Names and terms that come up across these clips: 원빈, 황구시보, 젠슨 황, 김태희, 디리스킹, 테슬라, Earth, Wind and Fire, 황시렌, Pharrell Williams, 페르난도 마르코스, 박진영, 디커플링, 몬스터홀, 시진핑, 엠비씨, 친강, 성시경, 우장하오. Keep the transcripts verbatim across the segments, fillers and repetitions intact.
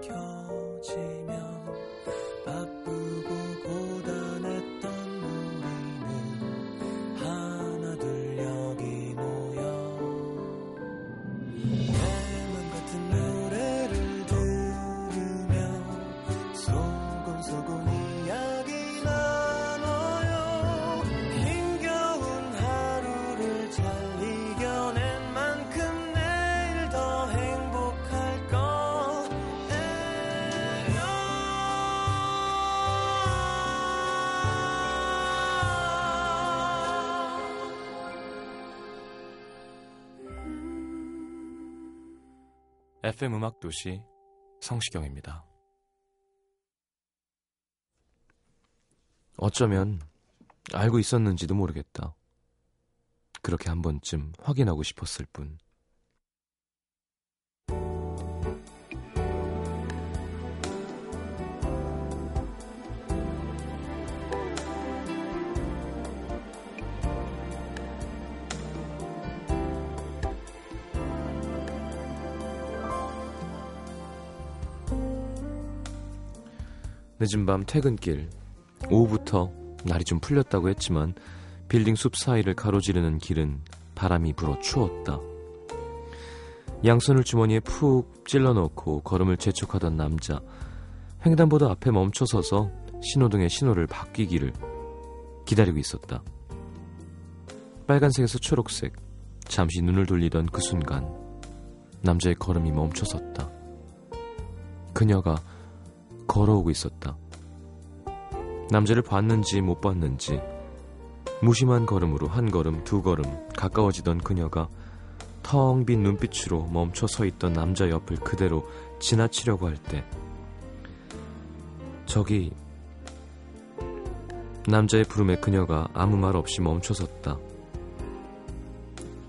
켜지면 바쁘고 고단했던 우리는 하나 둘 여기 모여 내 맘 같은 노래를 들으며 소곤소곤 이야기 나눠요. 힘겨운 하루를 잘 이겨낸 만큼 내일 더 행복할 거예요. 에프엠 음악 도시 성시경입니다. 어쩌면 알고 있었는지도 모르겠다. 그렇게 한 번쯤 확인하고 싶었을 뿐. 늦은 밤 퇴근길, 오후부터 날이 좀 풀렸다고 했지만 빌딩 숲 사이를 가로지르는 길은 바람이 불어 추웠다. 양손을 주머니에 푹 찔러넣고 걸음을 재촉하던 남자, 횡단보도 앞에 멈춰서서 신호등의 신호를 바뀌기를 기다리고 있었다. 빨간색에서 초록색, 잠시 눈을 돌리던 그 순간 남자의 걸음이 멈춰섰다. 그녀가 걸어오고 있었다. 남자를 봤는지 못 봤는지 무심한 걸음으로 한 걸음 두 걸음 가까워지던 그녀가 텅 빈 눈빛으로 멈춰 서 있던 남자 옆을 그대로 지나치려고 할 때 저기 남자의 부름에 그녀가 아무 말 없이 멈춰 섰다.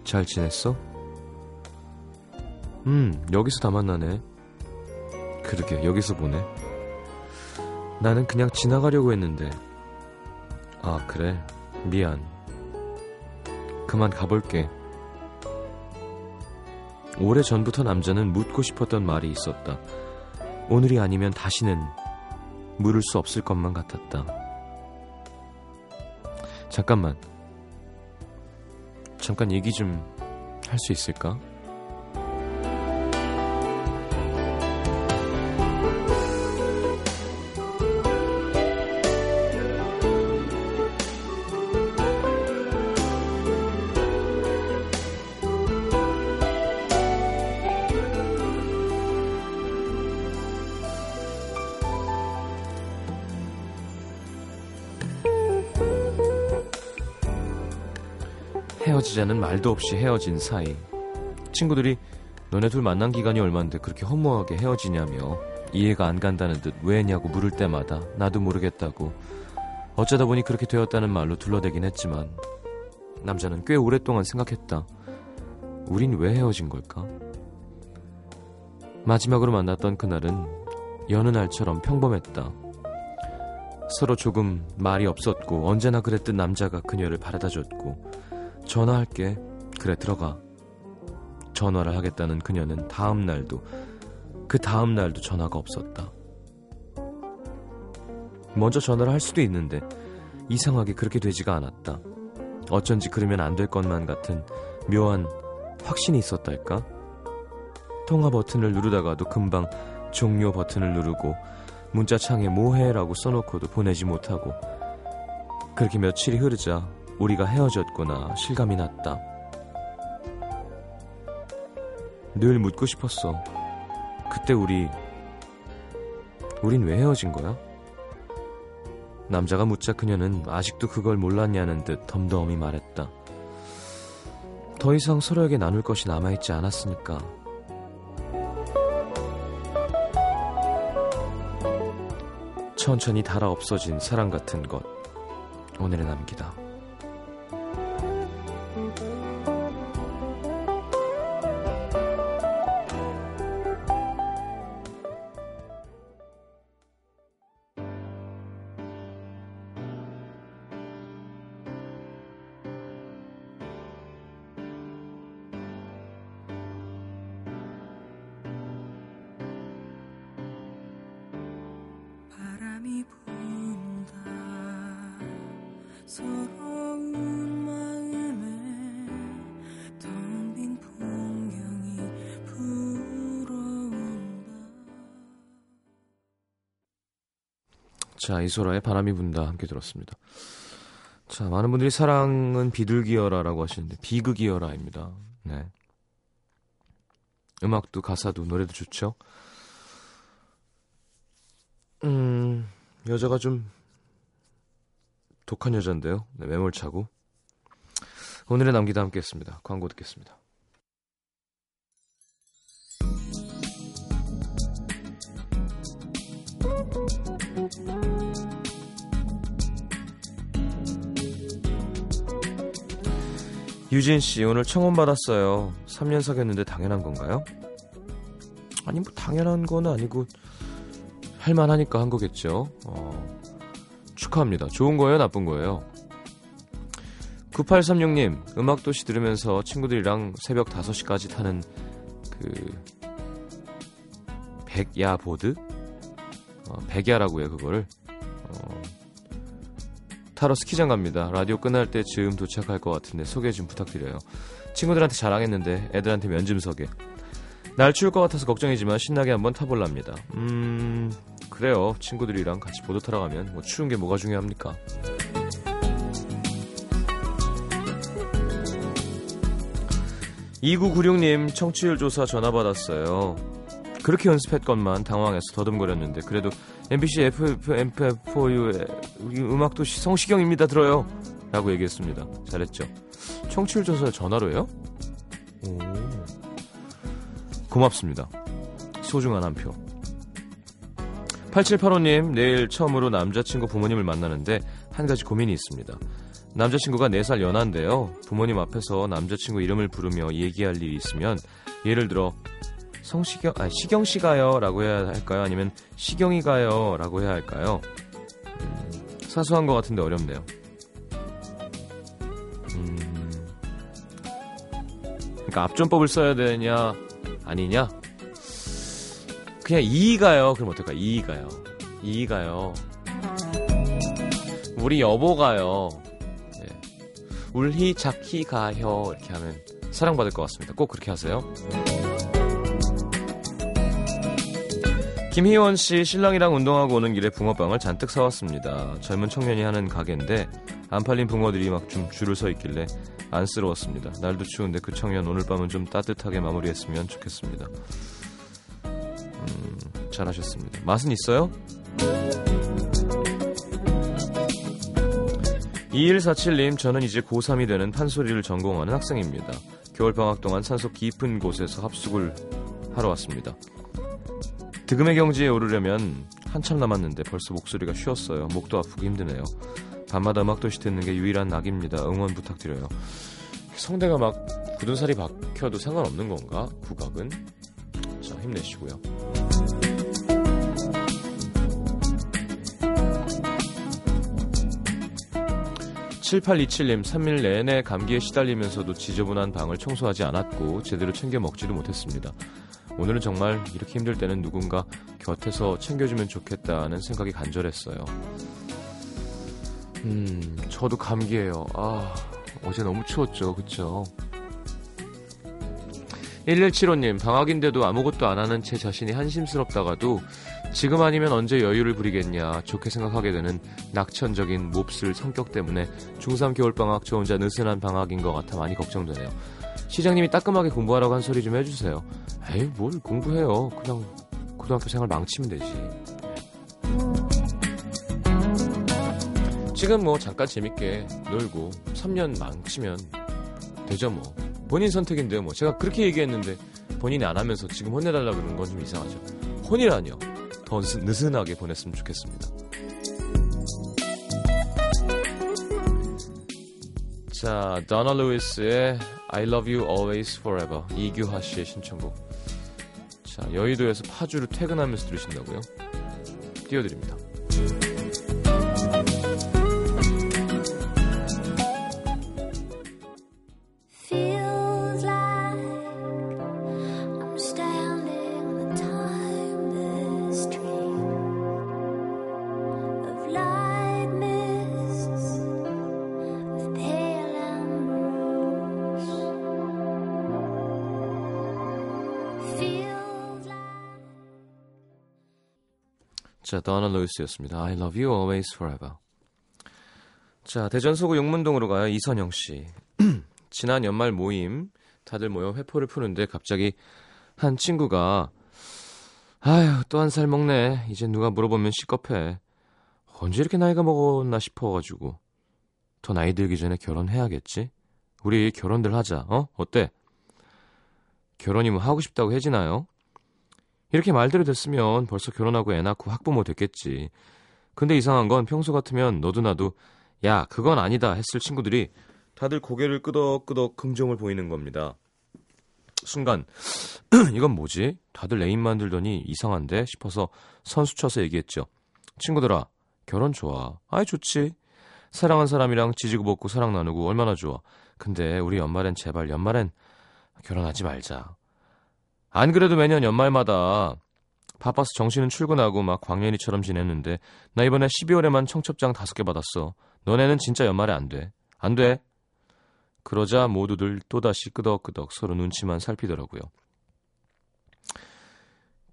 잘 지냈어? 음 여기서 다 만나네. 그러게 여기서 보네. 나는 그냥 지나가려고 했는데. 아 그래 미안. 그만 가볼게. 오래전부터 남자는 묻고 싶었던 말이 있었다. 오늘이 아니면 다시는 물을 수 없을 것만 같았다. 잠깐만 잠깐 얘기 좀 할 수 있을까? 헤어지자는 말도 없이 헤어진 사이 친구들이 너네 둘 만난 기간이 얼만데 그렇게 허무하게 헤어지냐며 이해가 안 간다는 듯 왜냐고 물을 때마다 나도 모르겠다고 어쩌다 보니 그렇게 되었다는 말로 둘러대긴 했지만 남자는 꽤 오랫동안 생각했다. 우린 왜 헤어진 걸까? 마지막으로 만났던 그날은 여느 날처럼 평범했다. 서로 조금 말이 없었고 언제나 그랬듯 남자가 그녀를 바라다줬고 전화할게. 그래 들어가. 전화를 하겠다는 그녀는 다음 날도 그 다음 날도 전화가 없었다. 먼저 전화를 할 수도 있는데 이상하게 그렇게 되지가 않았다. 어쩐지 그러면 안 될 것만 같은 묘한 확신이 있었달까? 통화 버튼을 누르다가도 금방 종료 버튼을 누르고 문자창에 뭐해라고 써놓고도 보내지 못하고 그렇게 며칠이 흐르자 우리가 헤어졌구나 실감이 났다. 늘 묻고 싶었어. 그때 우리 우린 왜 헤어진 거야? 남자가 묻자 그녀는 아직도 그걸 몰랐냐는 듯 덤덤히 말했다. 더 이상 서로에게 나눌 것이 남아있지 않았으니까. 천천히 닳아 없어진 사랑 같은 것 오늘의 남기다. 자, 이소라의 바람이 분다 함께 들었습니다. 자, 많은 분들이 사랑은 비둘기여라라고 하시는데 비극이여라입니다. 네. 음악도 가사도 노래도 좋죠. 음, 여자가 좀 독한 여잔데요. 네, 매몰차고. 오늘의 남기다 함께 했습니다. 광고 듣겠습니다. 유진씨, 오늘 청혼 받았어요. 삼 년 사귀었는데 당연한 건가요? 아니 뭐 당연한 건 아니고 할만하니까 한 거겠죠. 어, 축하합니다. 좋은 거예요? 나쁜 거예요? 구팔삼육 님, 음악도시 들으면서 친구들이랑 새벽 다섯 시까지 타는 그 백야보드? 어, 백야라고 해요 그거를. 어, 타러 스키장 갑니다. 라디오 끝날 때쯤 도착할 것 같은데 소개 좀 부탁드려요. 친구들한테 자랑했는데 애들한테 면좀 서게. 날 추울 것 같아서 걱정이지만 신나게 한번 타볼랍니다. 음... 그래요. 친구들이랑 같이 보도 타러 가면 뭐 추운 게 뭐가 중요합니까? 이구구육 님, 청취율 조사 전화 받았어요. 그렇게 연습했건만 당황해서 더듬거렸는데 그래도 엠비씨 에프에프엠 포유의 음악도시 성시경입니다 들어요 라고 얘기했습니다. 잘했죠. 청취율 조사 전화로 해요? 오, 고맙습니다. 소중한 한 표. 팔칠팔오 님, 내일 처음으로 남자친구 부모님을 만나는데 한 가지 고민이 있습니다. 남자친구가 네 살 연하인데요, 부모님 앞에서 남자친구 이름을 부르며 얘기할 일이 있으면 예를 들어 성시경, 아, 시경씨 가요 라고 해야 할까요? 아니면 시경이 가요 라고 해야 할까요? 음, 사소한 것 같은데 어렵네요. 음, 그러니까 앞전법을 써야 되냐 아니냐? 그냥 이이 가요. 그럼 어떨까? 이이 가요. 이이 가요. 우리 여보 가요. 네. 울희 작희 가요. 이렇게 하면 사랑받을 것 같습니다. 꼭 그렇게 하세요. 김희원씨, 신랑이랑 운동하고 오는 길에 붕어빵을 잔뜩 사왔습니다. 젊은 청년이 하는 가게인데 안 팔린 붕어들이 막 좀 줄을 서 있길래 안쓰러웠습니다. 날도 추운데 그 청년 오늘 밤은 좀 따뜻하게 마무리했으면 좋겠습니다. 음, 잘하셨습니다. 맛은 있어요? 이일사칠 님, 저는 이제 고삼이 되는 판소리를 전공하는 학생입니다. 겨울방학 동안 산속 깊은 곳에서 합숙을 하러 왔습니다. 득음의 경지에 오르려면 한참 남았는데 벌써 목소리가 쉬었어요. 목도 아프고 힘드네요. 밤마다 음악도시 듣는 게 유일한 낙입니다. 응원 부탁드려요. 성대가 막 굳은 살이 박혀도 상관없는 건가? 국악은? 자, 힘내시고요. 칠팔이칠 님, 삼 일 내내 감기에 시달리면서도 지저분한 방을 청소하지 않았고 제대로 챙겨 먹지도 못했습니다. 오늘은 정말 이렇게 힘들 때는 누군가 곁에서 챙겨주면 좋겠다는 생각이 간절했어요. 음, 저도 감기예요. 아, 어제 너무 추웠죠, 그쵸? 일일칠오 님, 방학인데도 아무것도 안 하는 제 자신이 한심스럽다가도 지금 아니면 언제 여유를 부리겠냐 좋게 생각하게 되는 낙천적인 몹쓸 성격 때문에 중삼 겨울방학 저 혼자 느슨한 방학인 것 같아 많이 걱정되네요. 시장님이 따끔하게 공부하라고 한 소리 좀 해주세요. 에이, 뭘 공부해요. 그냥 고등학교 생활 망치면 되지. 지금 뭐 잠깐 재밌게 놀고 삼 년 망치면 되죠 뭐. 본인 선택인데요 뭐. 제가 그렇게 얘기했는데 본인이 안 하면서 지금 혼내달라 그러는 건 좀 이상하죠. 혼이라뇨. 더 느슨하게 보냈으면 좋겠습니다. 자, 도나 루이스의 I love you always forever, 이규하 씨의 신청곡. 자, 여의도에서 파주로 퇴근하면서 들으신다고요? 띄워드립니다. 자, 더나 루이스였습니다. I love you always forever. 자, 대전 서구 용문동으로 가요. 이선영 씨. 지난 연말 모임 다들 모여 회포를 푸는데 갑자기 한 친구가 아휴 또 한 살 먹네. 이제 누가 물어보면 시겁해. 언제 이렇게 나이가 먹었나 싶어가지고 더 나이 들기 전에 결혼해야겠지? 우리 결혼들 하자. 어? 어때? 결혼이면 하고 싶다고 해지나요? 이렇게 말대로 됐으면 벌써 결혼하고 애 낳고 학부모 됐겠지. 근데 이상한 건 평소 같으면 너도 나도 야 그건 아니다 했을 친구들이 다들 고개를 끄덕끄덕 긍정을 보이는 겁니다. 순간 이건 뭐지? 다들 내 입 만들더니 이상한데 싶어서 선수쳐서 얘기했죠. 친구들아 결혼 좋아. 아이 좋지. 사랑한 사람이랑 지지고 볶고 사랑 나누고 얼마나 좋아. 근데 우리 연말엔 제발 연말엔 결혼하지 말자. 안 그래도 매년 연말마다 바빠서 정신은 출근하고 막 광년이처럼 지냈는데 나 이번에 십이월에만 청첩장 다섯 개 받았어. 너네는 진짜 연말에 안 돼. 안 돼. 그러자 모두들 또다시 끄덕끄덕 서로 눈치만 살피더라고요.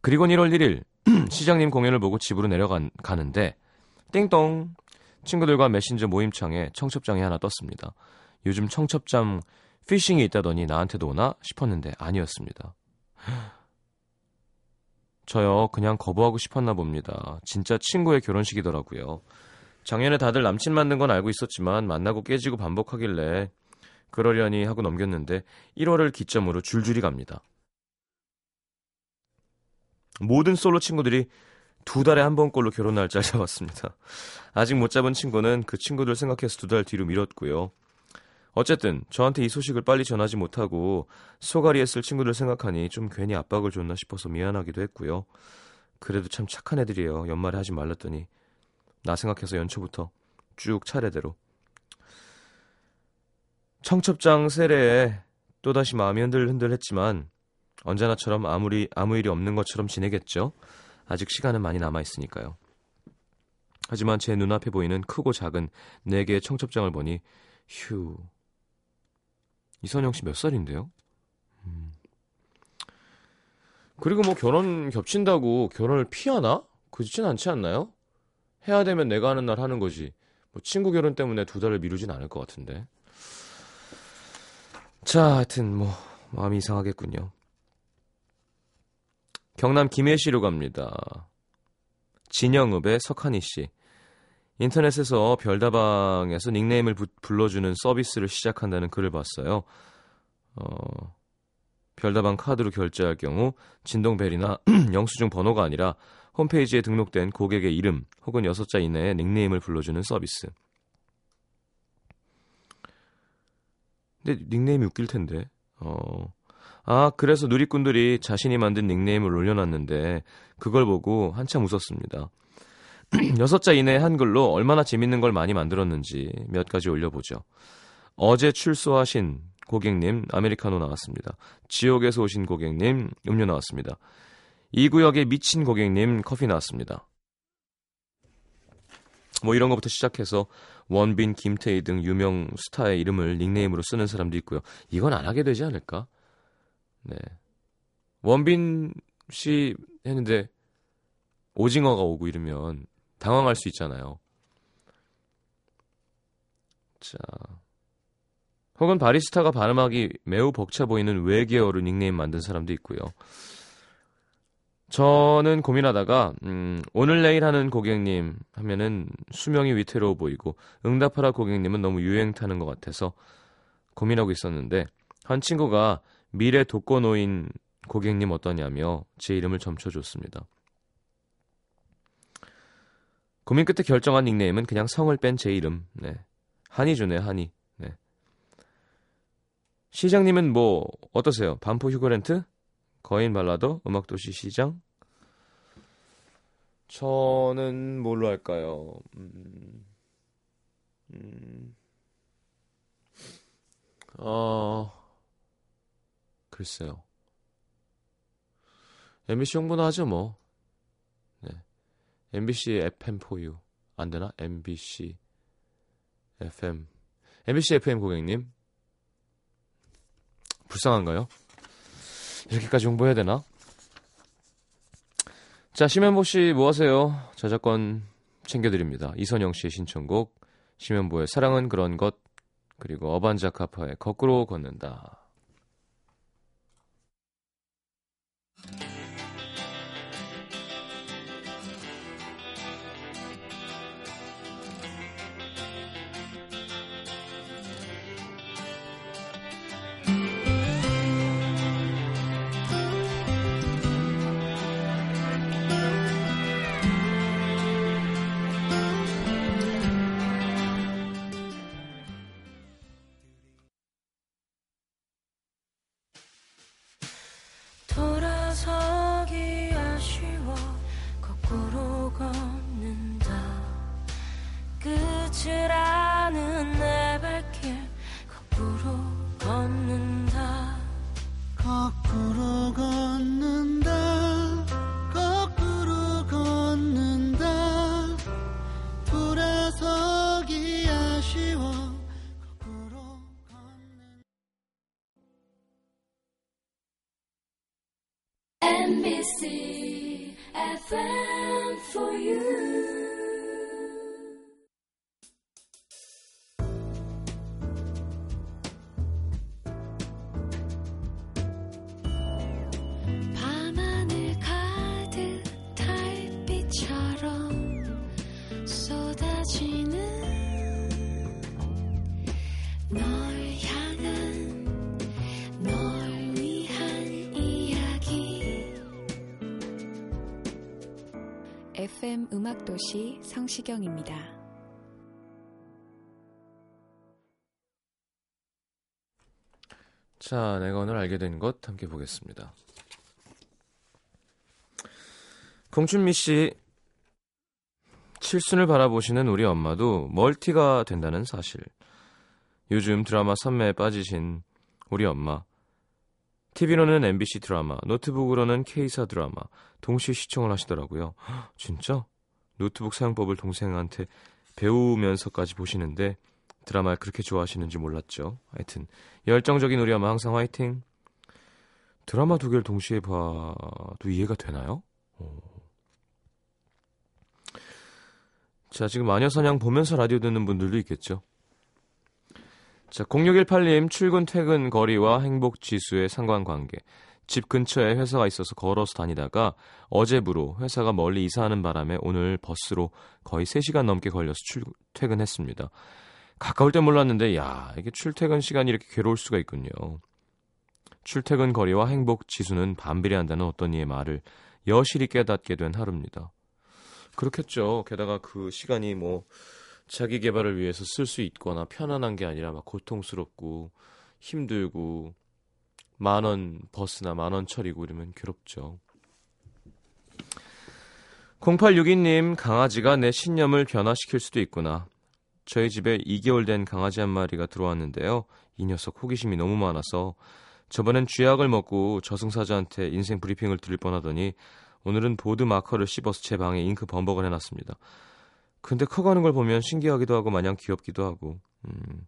그리고 일월 일일 시장님 공연을 보고 집으로 내려가는데 띵동! 친구들과 메신저 모임창에 청첩장이 하나 떴습니다. 요즘 청첩장 피싱이 있다더니 나한테도 오나 싶었는데 아니었습니다. 저요 그냥 거부하고 싶었나 봅니다. 진짜 친구의 결혼식이더라고요. 작년에 다들 남친 만든 건 알고 있었지만 만나고 깨지고 반복하길래 그러려니 하고 넘겼는데 일월을 기점으로 줄줄이 갑니다. 모든 솔로 친구들이 두 달에 한 번꼴로 결혼 날짜를 잡았습니다. 아직 못 잡은 친구는 그 친구들 생각해서 두 달 뒤로 미뤘고요. 어쨌든 저한테 이 소식을 빨리 전하지 못하고 소가리에 쓸 친구들 생각하니 좀 괜히 압박을 줬나 싶어서 미안하기도 했고요. 그래도 참 착한 애들이에요. 연말에 하지 말랬더니 나 생각해서 연초부터 쭉 차례대로. 청첩장 세례에 또다시 마음이 흔들흔들했지만 언제나처럼 아무리, 아무 일이 없는 것처럼 지내겠죠. 아직 시간은 많이 남아있으니까요. 하지만 제 눈앞에 보이는 크고 작은 네 개의 청첩장을 보니 휴... 이선영 씨 몇 살인데요? 음. 그리고 뭐 결혼 겹친다고 결혼을 피하나? 그렇진 않지 않나요? 해야 되면 내가 하는 날 하는 거지. 뭐 친구 결혼 때문에 두 달을 미루진 않을 것 같은데. 자, 하여튼 뭐 마음이 이상하겠군요. 경남 김해시로 갑니다. 진영읍의 석하니 씨. 인터넷에서 별다방에서 닉네임을 부, 불러주는 서비스를 시작한다는 글을 봤어요. 어, 별다방 카드로 결제할 경우 진동벨이나 영수증 번호가 아니라 홈페이지에 등록된 고객의 이름 혹은 여섯 자 이내에 닉네임을 불러주는 서비스. 근데 닉네임이 웃길 텐데. 어... 아, 그래서 누리꾼들이 자신이 만든 닉네임을 올려놨는데 그걸 보고 한참 웃었습니다. 여섯 자 이내에 한글로 얼마나 재밌는 걸 많이 만들었는지 몇 가지 올려보죠. 어제 출소하신 고객님 아메리카노 나왔습니다. 지옥에서 오신 고객님 음료 나왔습니다. 이 구역의 미친 고객님 커피 나왔습니다. 뭐 이런 것부터 시작해서 원빈, 김태희 등 유명 스타의 이름을 닉네임으로 쓰는 사람도 있고요. 이건 안 하게 되지 않을까? 네, 원빈 씨 했는데 오징어가 오고 이러면 당황할 수 있잖아요. 자, 혹은 바리스타가 발음하기 매우 벅차 보이는 외계어로 닉네임 만든 사람도 있고요. 저는 고민하다가 음, 오늘 내일 하는 고객님 하면은 수명이 위태로워 보이고 응답하라 고객님은 너무 유행 타는 것 같아서 고민하고 있었는데 한 친구가 미래 독거노인 고객님 어떠냐며 제 이름을 점쳐줬습니다. 고민 끝에 결정한 닉네임은 그냥 성을 뺀 제 이름. 네. 한이주네 한이. 네. 시장님은 뭐 어떠세요? 반포 휴거렌트? 거인 발라더? 음악도시 시장? 저는 뭘로 할까요? 음... 음... 어... 글쎄요. 엠비씨 홍보나 하죠 뭐. 네. 엠비씨 에프엠 포유 안 되나? 엠비씨 에프엠 엠비씨 에프엠 고객님 불쌍한가요? 이렇게까지 홍보해야 되나? 자, 심현보씨 뭐하세요? 저작권 챙겨드립니다. 이선영씨의 신청곡 심현보의 사랑은 그런 것, 그리고 어반자카파의 거꾸로 걷는다. 엠비씨 에프엠 for you. 에프엠 음악도시 성시경입니다. 자, 내가 오늘 알게 된 것 함께 보겠습니다. 공춘미씨, 칠순을 바라보시는 우리 엄마도 멀티가 된다는 사실. 요즘 드라마 삼매에 빠지신 우리 엄마, 티비로는 엠비씨 드라마, 노트북으로는 K사 드라마 동시에 시청을 하시더라고요. 허, 진짜? 노트북 사용법을 동생한테 배우면서까지 보시는데 드라마를 그렇게 좋아하시는지 몰랐죠. 하여튼 열정적인 우리 엄마 항상 화이팅. 드라마 두 개를 동시에 봐도 이해가 되나요? 오. 자, 지금 마녀사냥 보면서 라디오 듣는 분들도 있겠죠. 자, 공육일팔님 출근 퇴근 거리와 행복지수의 상관관계. 집 근처에 회사가 있어서 걸어서 다니다가 어제부로 회사가 멀리 이사하는 바람에 오늘 버스로 거의 세 시간 넘게 걸려서 출, 퇴근했습니다. 가까울 땐 몰랐는데 야, 이게 출퇴근 시간이 이렇게 괴로울 수가 있군요. 출퇴근 거리와 행복지수는 반비례한다는 어떤 이의 말을 여실히 깨닫게 된 하루입니다. 그렇겠죠. 게다가 그 시간이 뭐 자기 개발을 위해서 쓸 수 있거나 편안한 게 아니라 막 고통스럽고 힘들고 만원 버스나 만원 철이고 이러면 괴롭죠. 공팔육이님 강아지가 내 신념을 변화시킬 수도 있구나. 저희 집에 이 개월 된 강아지 한 마리가 들어왔는데요. 이 녀석 호기심이 너무 많아서 저번엔 쥐약을 먹고 저승사자한테 인생 브리핑을 드릴 뻔하더니 오늘은 보드 마커를 씹어서 제 방에 잉크 범벅을 해놨습니다. 근데 커가는 걸 보면 신기하기도 하고 마냥 귀엽기도 하고. 음,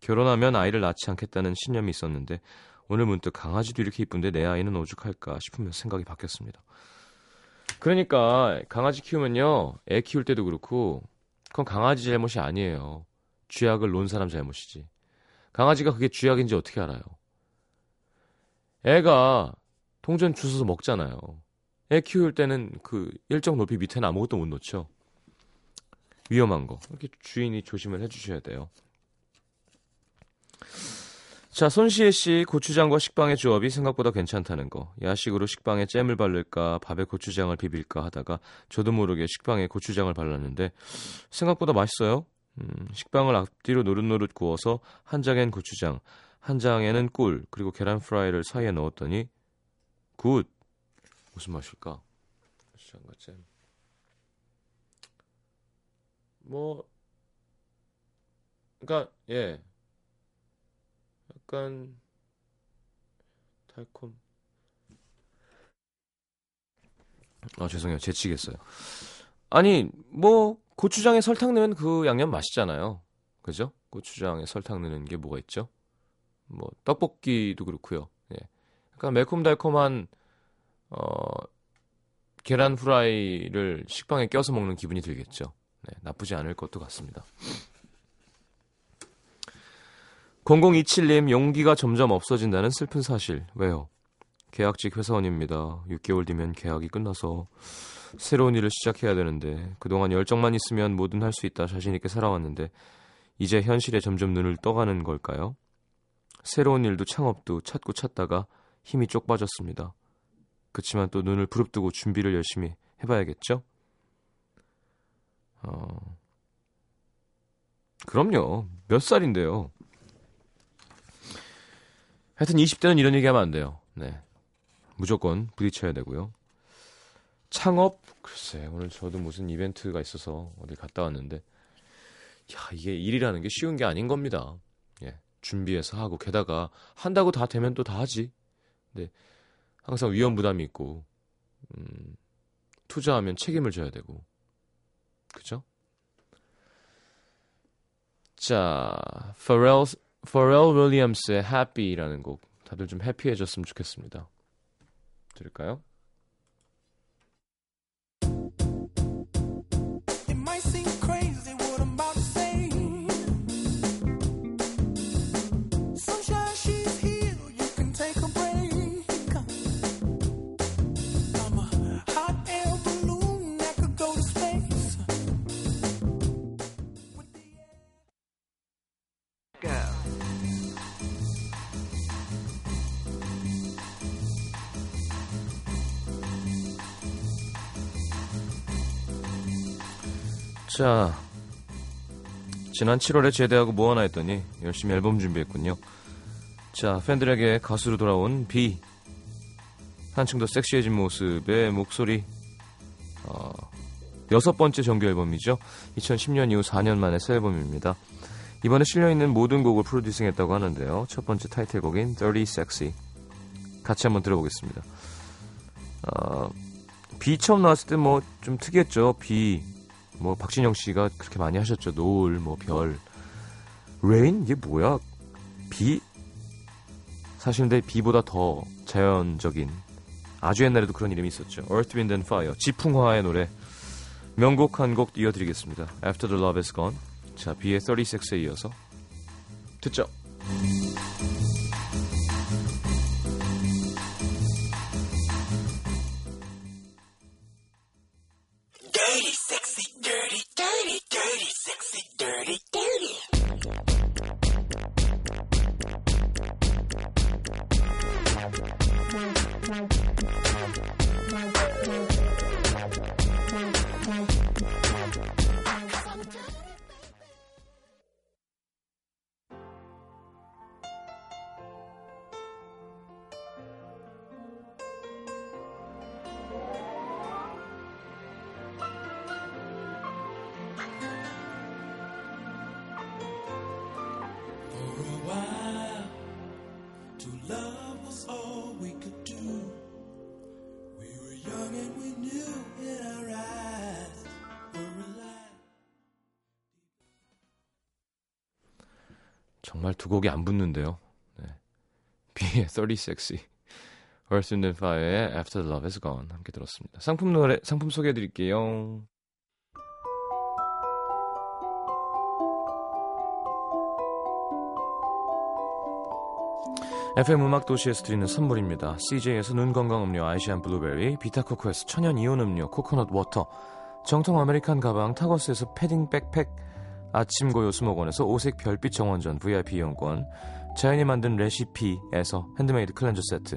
결혼하면 아이를 낳지 않겠다는 신념이 있었는데 오늘 문득 강아지도 이렇게 이쁜데 내 아이는 오죽할까 싶으면 생각이 바뀌었습니다. 그러니까 강아지 키우면요, 애 키울 때도 그렇고 그건 강아지 잘못이 아니에요. 쥐약을 놓은 사람 잘못이지. 강아지가 그게 쥐약인지 어떻게 알아요? 애가 동전 주워서 먹잖아요. 애 키울 때는 그 일정 높이 밑에는 아무것도 못 놓죠. 위험한 거. 이렇게 주인이 조심을 해주셔야 돼요. 자, 손시혜 씨, 고추장과 식빵의 조합이 생각보다 괜찮다는 거. 야식으로 식빵에 잼을 바를까, 밥에 고추장을 비빌까 하다가 저도 모르게 식빵에 고추장을 발랐는데 생각보다 맛있어요. 음, 식빵을 앞뒤로 노릇노릇 구워서 한 장엔 고추장, 한 장에는 꿀, 그리고 계란 프라이를 사이에 넣었더니 굿! 무슨 맛일까? 고추장과 잼. 뭐, 그러니까 예, 약간 달콤. 아, 죄송해요, 제치겠어요. 아니 뭐 고추장에 설탕 넣으면 그 양념 맛있잖아요, 그죠? 고추장에 설탕 넣는 게 뭐가 있죠? 뭐 떡볶이도 그렇고요. 예, 약간 매콤달콤한 어 계란 후라이를 식빵에 껴서 먹는 기분이 들겠죠. 네, 나쁘지 않을 것도 같습니다. 공공이칠님 용기가 점점 없어진다는 슬픈 사실. 왜요? 계약직 회사원입니다. 육 개월 뒤면 계약이 끝나서 새로운 일을 시작해야 되는데 그동안 열정만 있으면 뭐든 할 수 있다 자신 있게 살아왔는데 이제 현실에 점점 눈을 떠가는 걸까요? 새로운 일도 창업도 찾고 찾다가 힘이 쪽 빠졌습니다. 그치만 또 눈을 부릅뜨고 준비를 열심히 해봐야겠죠? 어... 그럼요. 몇 살인데요. 하여튼 이십 대는 이런 얘기하면 안 돼요. 네, 무조건 부딪혀야 되고요. 창업? 글쎄, 오늘 저도 무슨 이벤트가 있어서 어딜 갔다 왔는데 야, 이게 일이라는 게 쉬운 게 아닌 겁니다. 예, 준비해서 하고 게다가 한다고 다 되면 또 다 하지. 근데 항상 위험 부담이 있고 음, 투자하면 책임을 져야 되고 그죠? 자, Pharrell, Pharrell Williams의 Happy라는 곡 다들 좀 해피해졌으면 좋겠습니다. 들을까요? 자, 지난 칠월에 제대하고 뭐 하나 했더니 열심히 앨범 준비했군요. 자, 팬들에게 가수로 돌아온 B, 한층 더 섹시해진 모습의 목소리. 어, 여섯 번째 정규 앨범이죠. 이천십 년 이후 사 년 만에 새 앨범입니다. 이번에 실려있는 모든 곡을 프로듀싱했다고 하는데요. 첫 번째 타이틀곡인 서티 Sexy 같이 한번 들어보겠습니다. 어, B 처음 나왔을 때 뭐 좀 특이했죠. B 뭐 박진영 씨가 그렇게 많이 하셨죠. 노을, 뭐 별, 레인 이게 뭐야? 비 사실 근데 비보다 더 자연적인 아주 옛날에도 그런 이름이 있었죠. Earth, Wind and Fire 지풍화의 노래 명곡 한 곡 이어드리겠습니다. After the Love Is Gone. 자, 비의 서티 식스에 이어서 듣죠. 정말 두 곡이 안 붙는데요. 네. B의 서티 Sexy, Earth, Wind and Fire의 After the Love Is Gone 함께 들었습니다. 상품 노래 상품 소개해드릴게요. 에프엠 음악 도시에서 드리는 선물입니다. 씨제이에서 눈 건강 음료 아이시안 블루베리, 비타코코에서 천연 이온 음료 코코넛 워터, 정통 아메리칸 가방 타거스에서 패딩 백팩, 아침고 요수목원에서 오색 별빛 정원전 브이아이피 이용권, 자연이 만든 레시피에서 핸드메이드 클렌저 세트,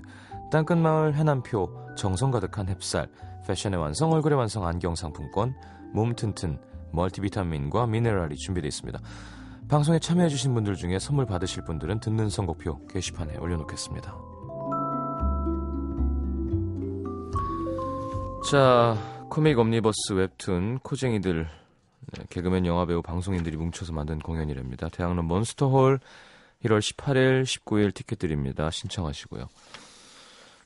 땅끝마을 해남표 정성 가득한 햅쌀, 패션의 완성 얼굴의 완성 안경 상품권, 몸 튼튼 멀티비타민과 미네랄이 준비되어 있습니다. 방송에 참여해주신 분들 중에 선물 받으실 분들은 듣는 선곡표 게시판에 올려놓겠습니다. 자, 코믹 옴니버스 웹툰 코쟁이들 네, 개그맨, 영화배우, 방송인들이 뭉쳐서 만든 공연이랍니다. 대학로 몬스터홀 일월 십팔일, 십구일 티켓 드립니다. 신청하시고요.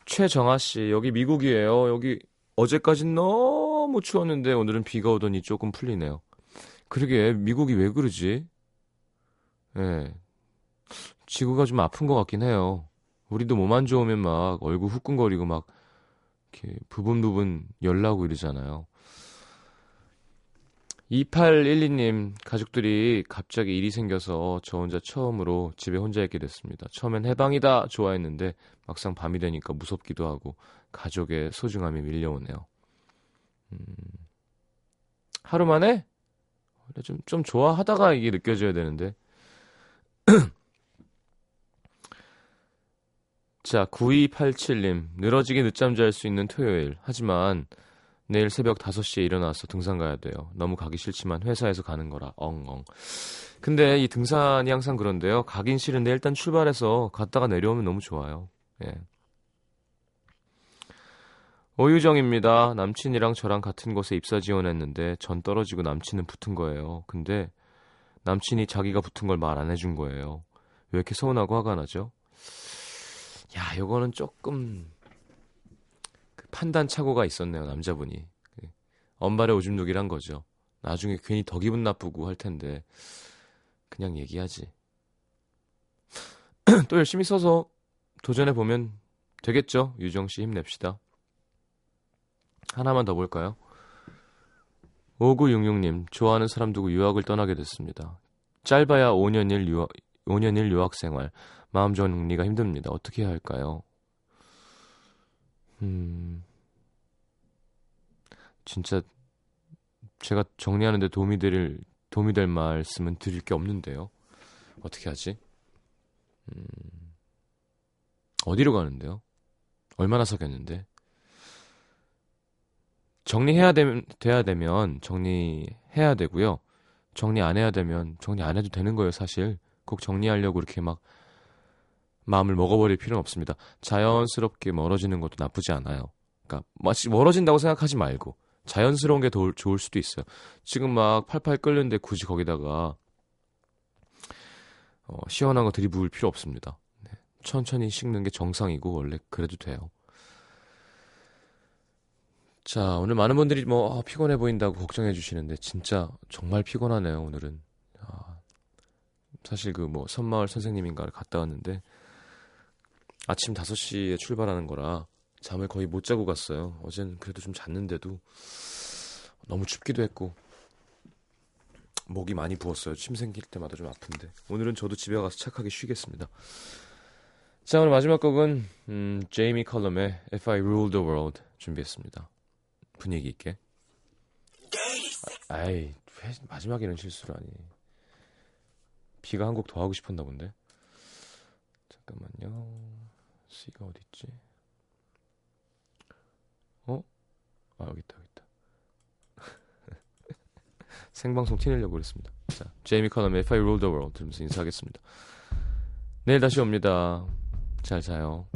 최정아씨, 여기 미국이에요. 여기 어제까진 너무 추웠는데 오늘은 비가 오더니 조금 풀리네요. 그러게 미국이 왜 그러지? 네, 지구가 좀 아픈 것 같긴 해요. 우리도 몸 안 좋으면 막 얼굴 후끈거리고 막 이렇게 부분 부분 열나고 이러잖아요. 이팔일이 님, 가족들이 갑자기 일이 생겨서 저 혼자 처음으로 집에 혼자 있게 됐습니다. 처음엔 해방이다 좋아했는데 막상 밤이 되니까 무섭기도 하고 가족의 소중함이 밀려오네요. 음, 하루 만에? 좀, 좀 좋아하다가 이게 느껴져야 되는데. 자, 구이팔칠 님, 늘어지게 늦잠 잘 수 있는 토요일. 하지만 내일 새벽 다섯 시에 일어나서 등산 가야 돼요. 너무 가기 싫지만 회사에서 가는 거라 엉엉. 근데 이 등산이 항상 그런데요, 가긴 싫은데 일단 출발해서 갔다가 내려오면 너무 좋아요. 예. 오유정입니다. 남친이랑 저랑 같은 곳에 입사 지원했는데 전 떨어지고 남친은 붙은 거예요. 근데 남친이 자기가 붙은 걸 말 안 해준 거예요. 왜 이렇게 서운하고 화가 나죠? 야, 요거는 조금 판단 착오가 있었네요, 남자분이. 엄발에 오줌 누기를 한 거죠. 나중에 괜히 더 기분 나쁘고 할 텐데 그냥 얘기하지. 또 열심히 써서 도전해보면 되겠죠. 유정씨 힘냅시다. 하나만 더 볼까요? 오구육육 님, 좋아하는 사람 두고 유학을 떠나게 됐습니다. 짧아야 오 년일 유학, 오 년일 유학생활. 마음 정리가 힘듭니다. 어떻게 해야 할까요? 음, 진짜 제가 정리하는데 도움이 될, 도움이 될 말씀은 드릴 게 없는데요. 어떻게 하지? 음, 어디로 가는데요? 얼마나 사귀었는데? 정리해야 되, 돼야 되면 정리해야 되고요. 정리 안 해야 되면 정리 안 해도 되는 거예요, 사실. 꼭 정리하려고 이렇게 막 마음을 먹어버릴 필요는 없습니다. 자연스럽게 멀어지는 것도 나쁘지 않아요. 그러니까 마치 멀어진다고 생각하지 말고 자연스러운 게 더 좋을 수도 있어요. 지금 막 팔팔 끓는데 굳이 거기다가 어, 시원한 거 들이부을 필요 없습니다. 네. 천천히 식는 게 정상이고 원래 그래도 돼요. 자, 오늘 많은 분들이 뭐 아, 피곤해 보인다고 걱정해 주시는데 진짜 정말 피곤하네요, 오늘은. 아, 사실 그 뭐 섬마을 선생님인가를 갔다 왔는데 아침 다섯 시에 출발하는 거라 잠을 거의 못 자고 갔어요. 어제는 그래도 좀 잤는데도 너무 춥기도 했고 목이 많이 부었어요. 침 생길 때마다 좀 아픈데 오늘은 저도 집에 가서 착하게 쉬겠습니다. 자, 오늘 마지막 곡은 음, 제이미 컬럼의 If I Rule the World 준비했습니다. 분위기 있게. 아, 아이, 왜 마지막에 이런 실수를 하니. 비가 한 곡 더 하고 싶었나 본데. 잠깐만요. C가 어디 있지? 어? 아, 여기 있다, 여기 있다. 생방송 티내려고 그랬습니다. 자, 제이미 컬럼의 If I Rule the World 들으면서 인사하겠습니다. 내일 다시 옵니다. 잘 자요.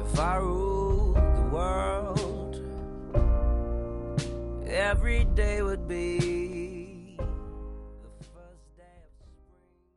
If I ruled the world, every day would be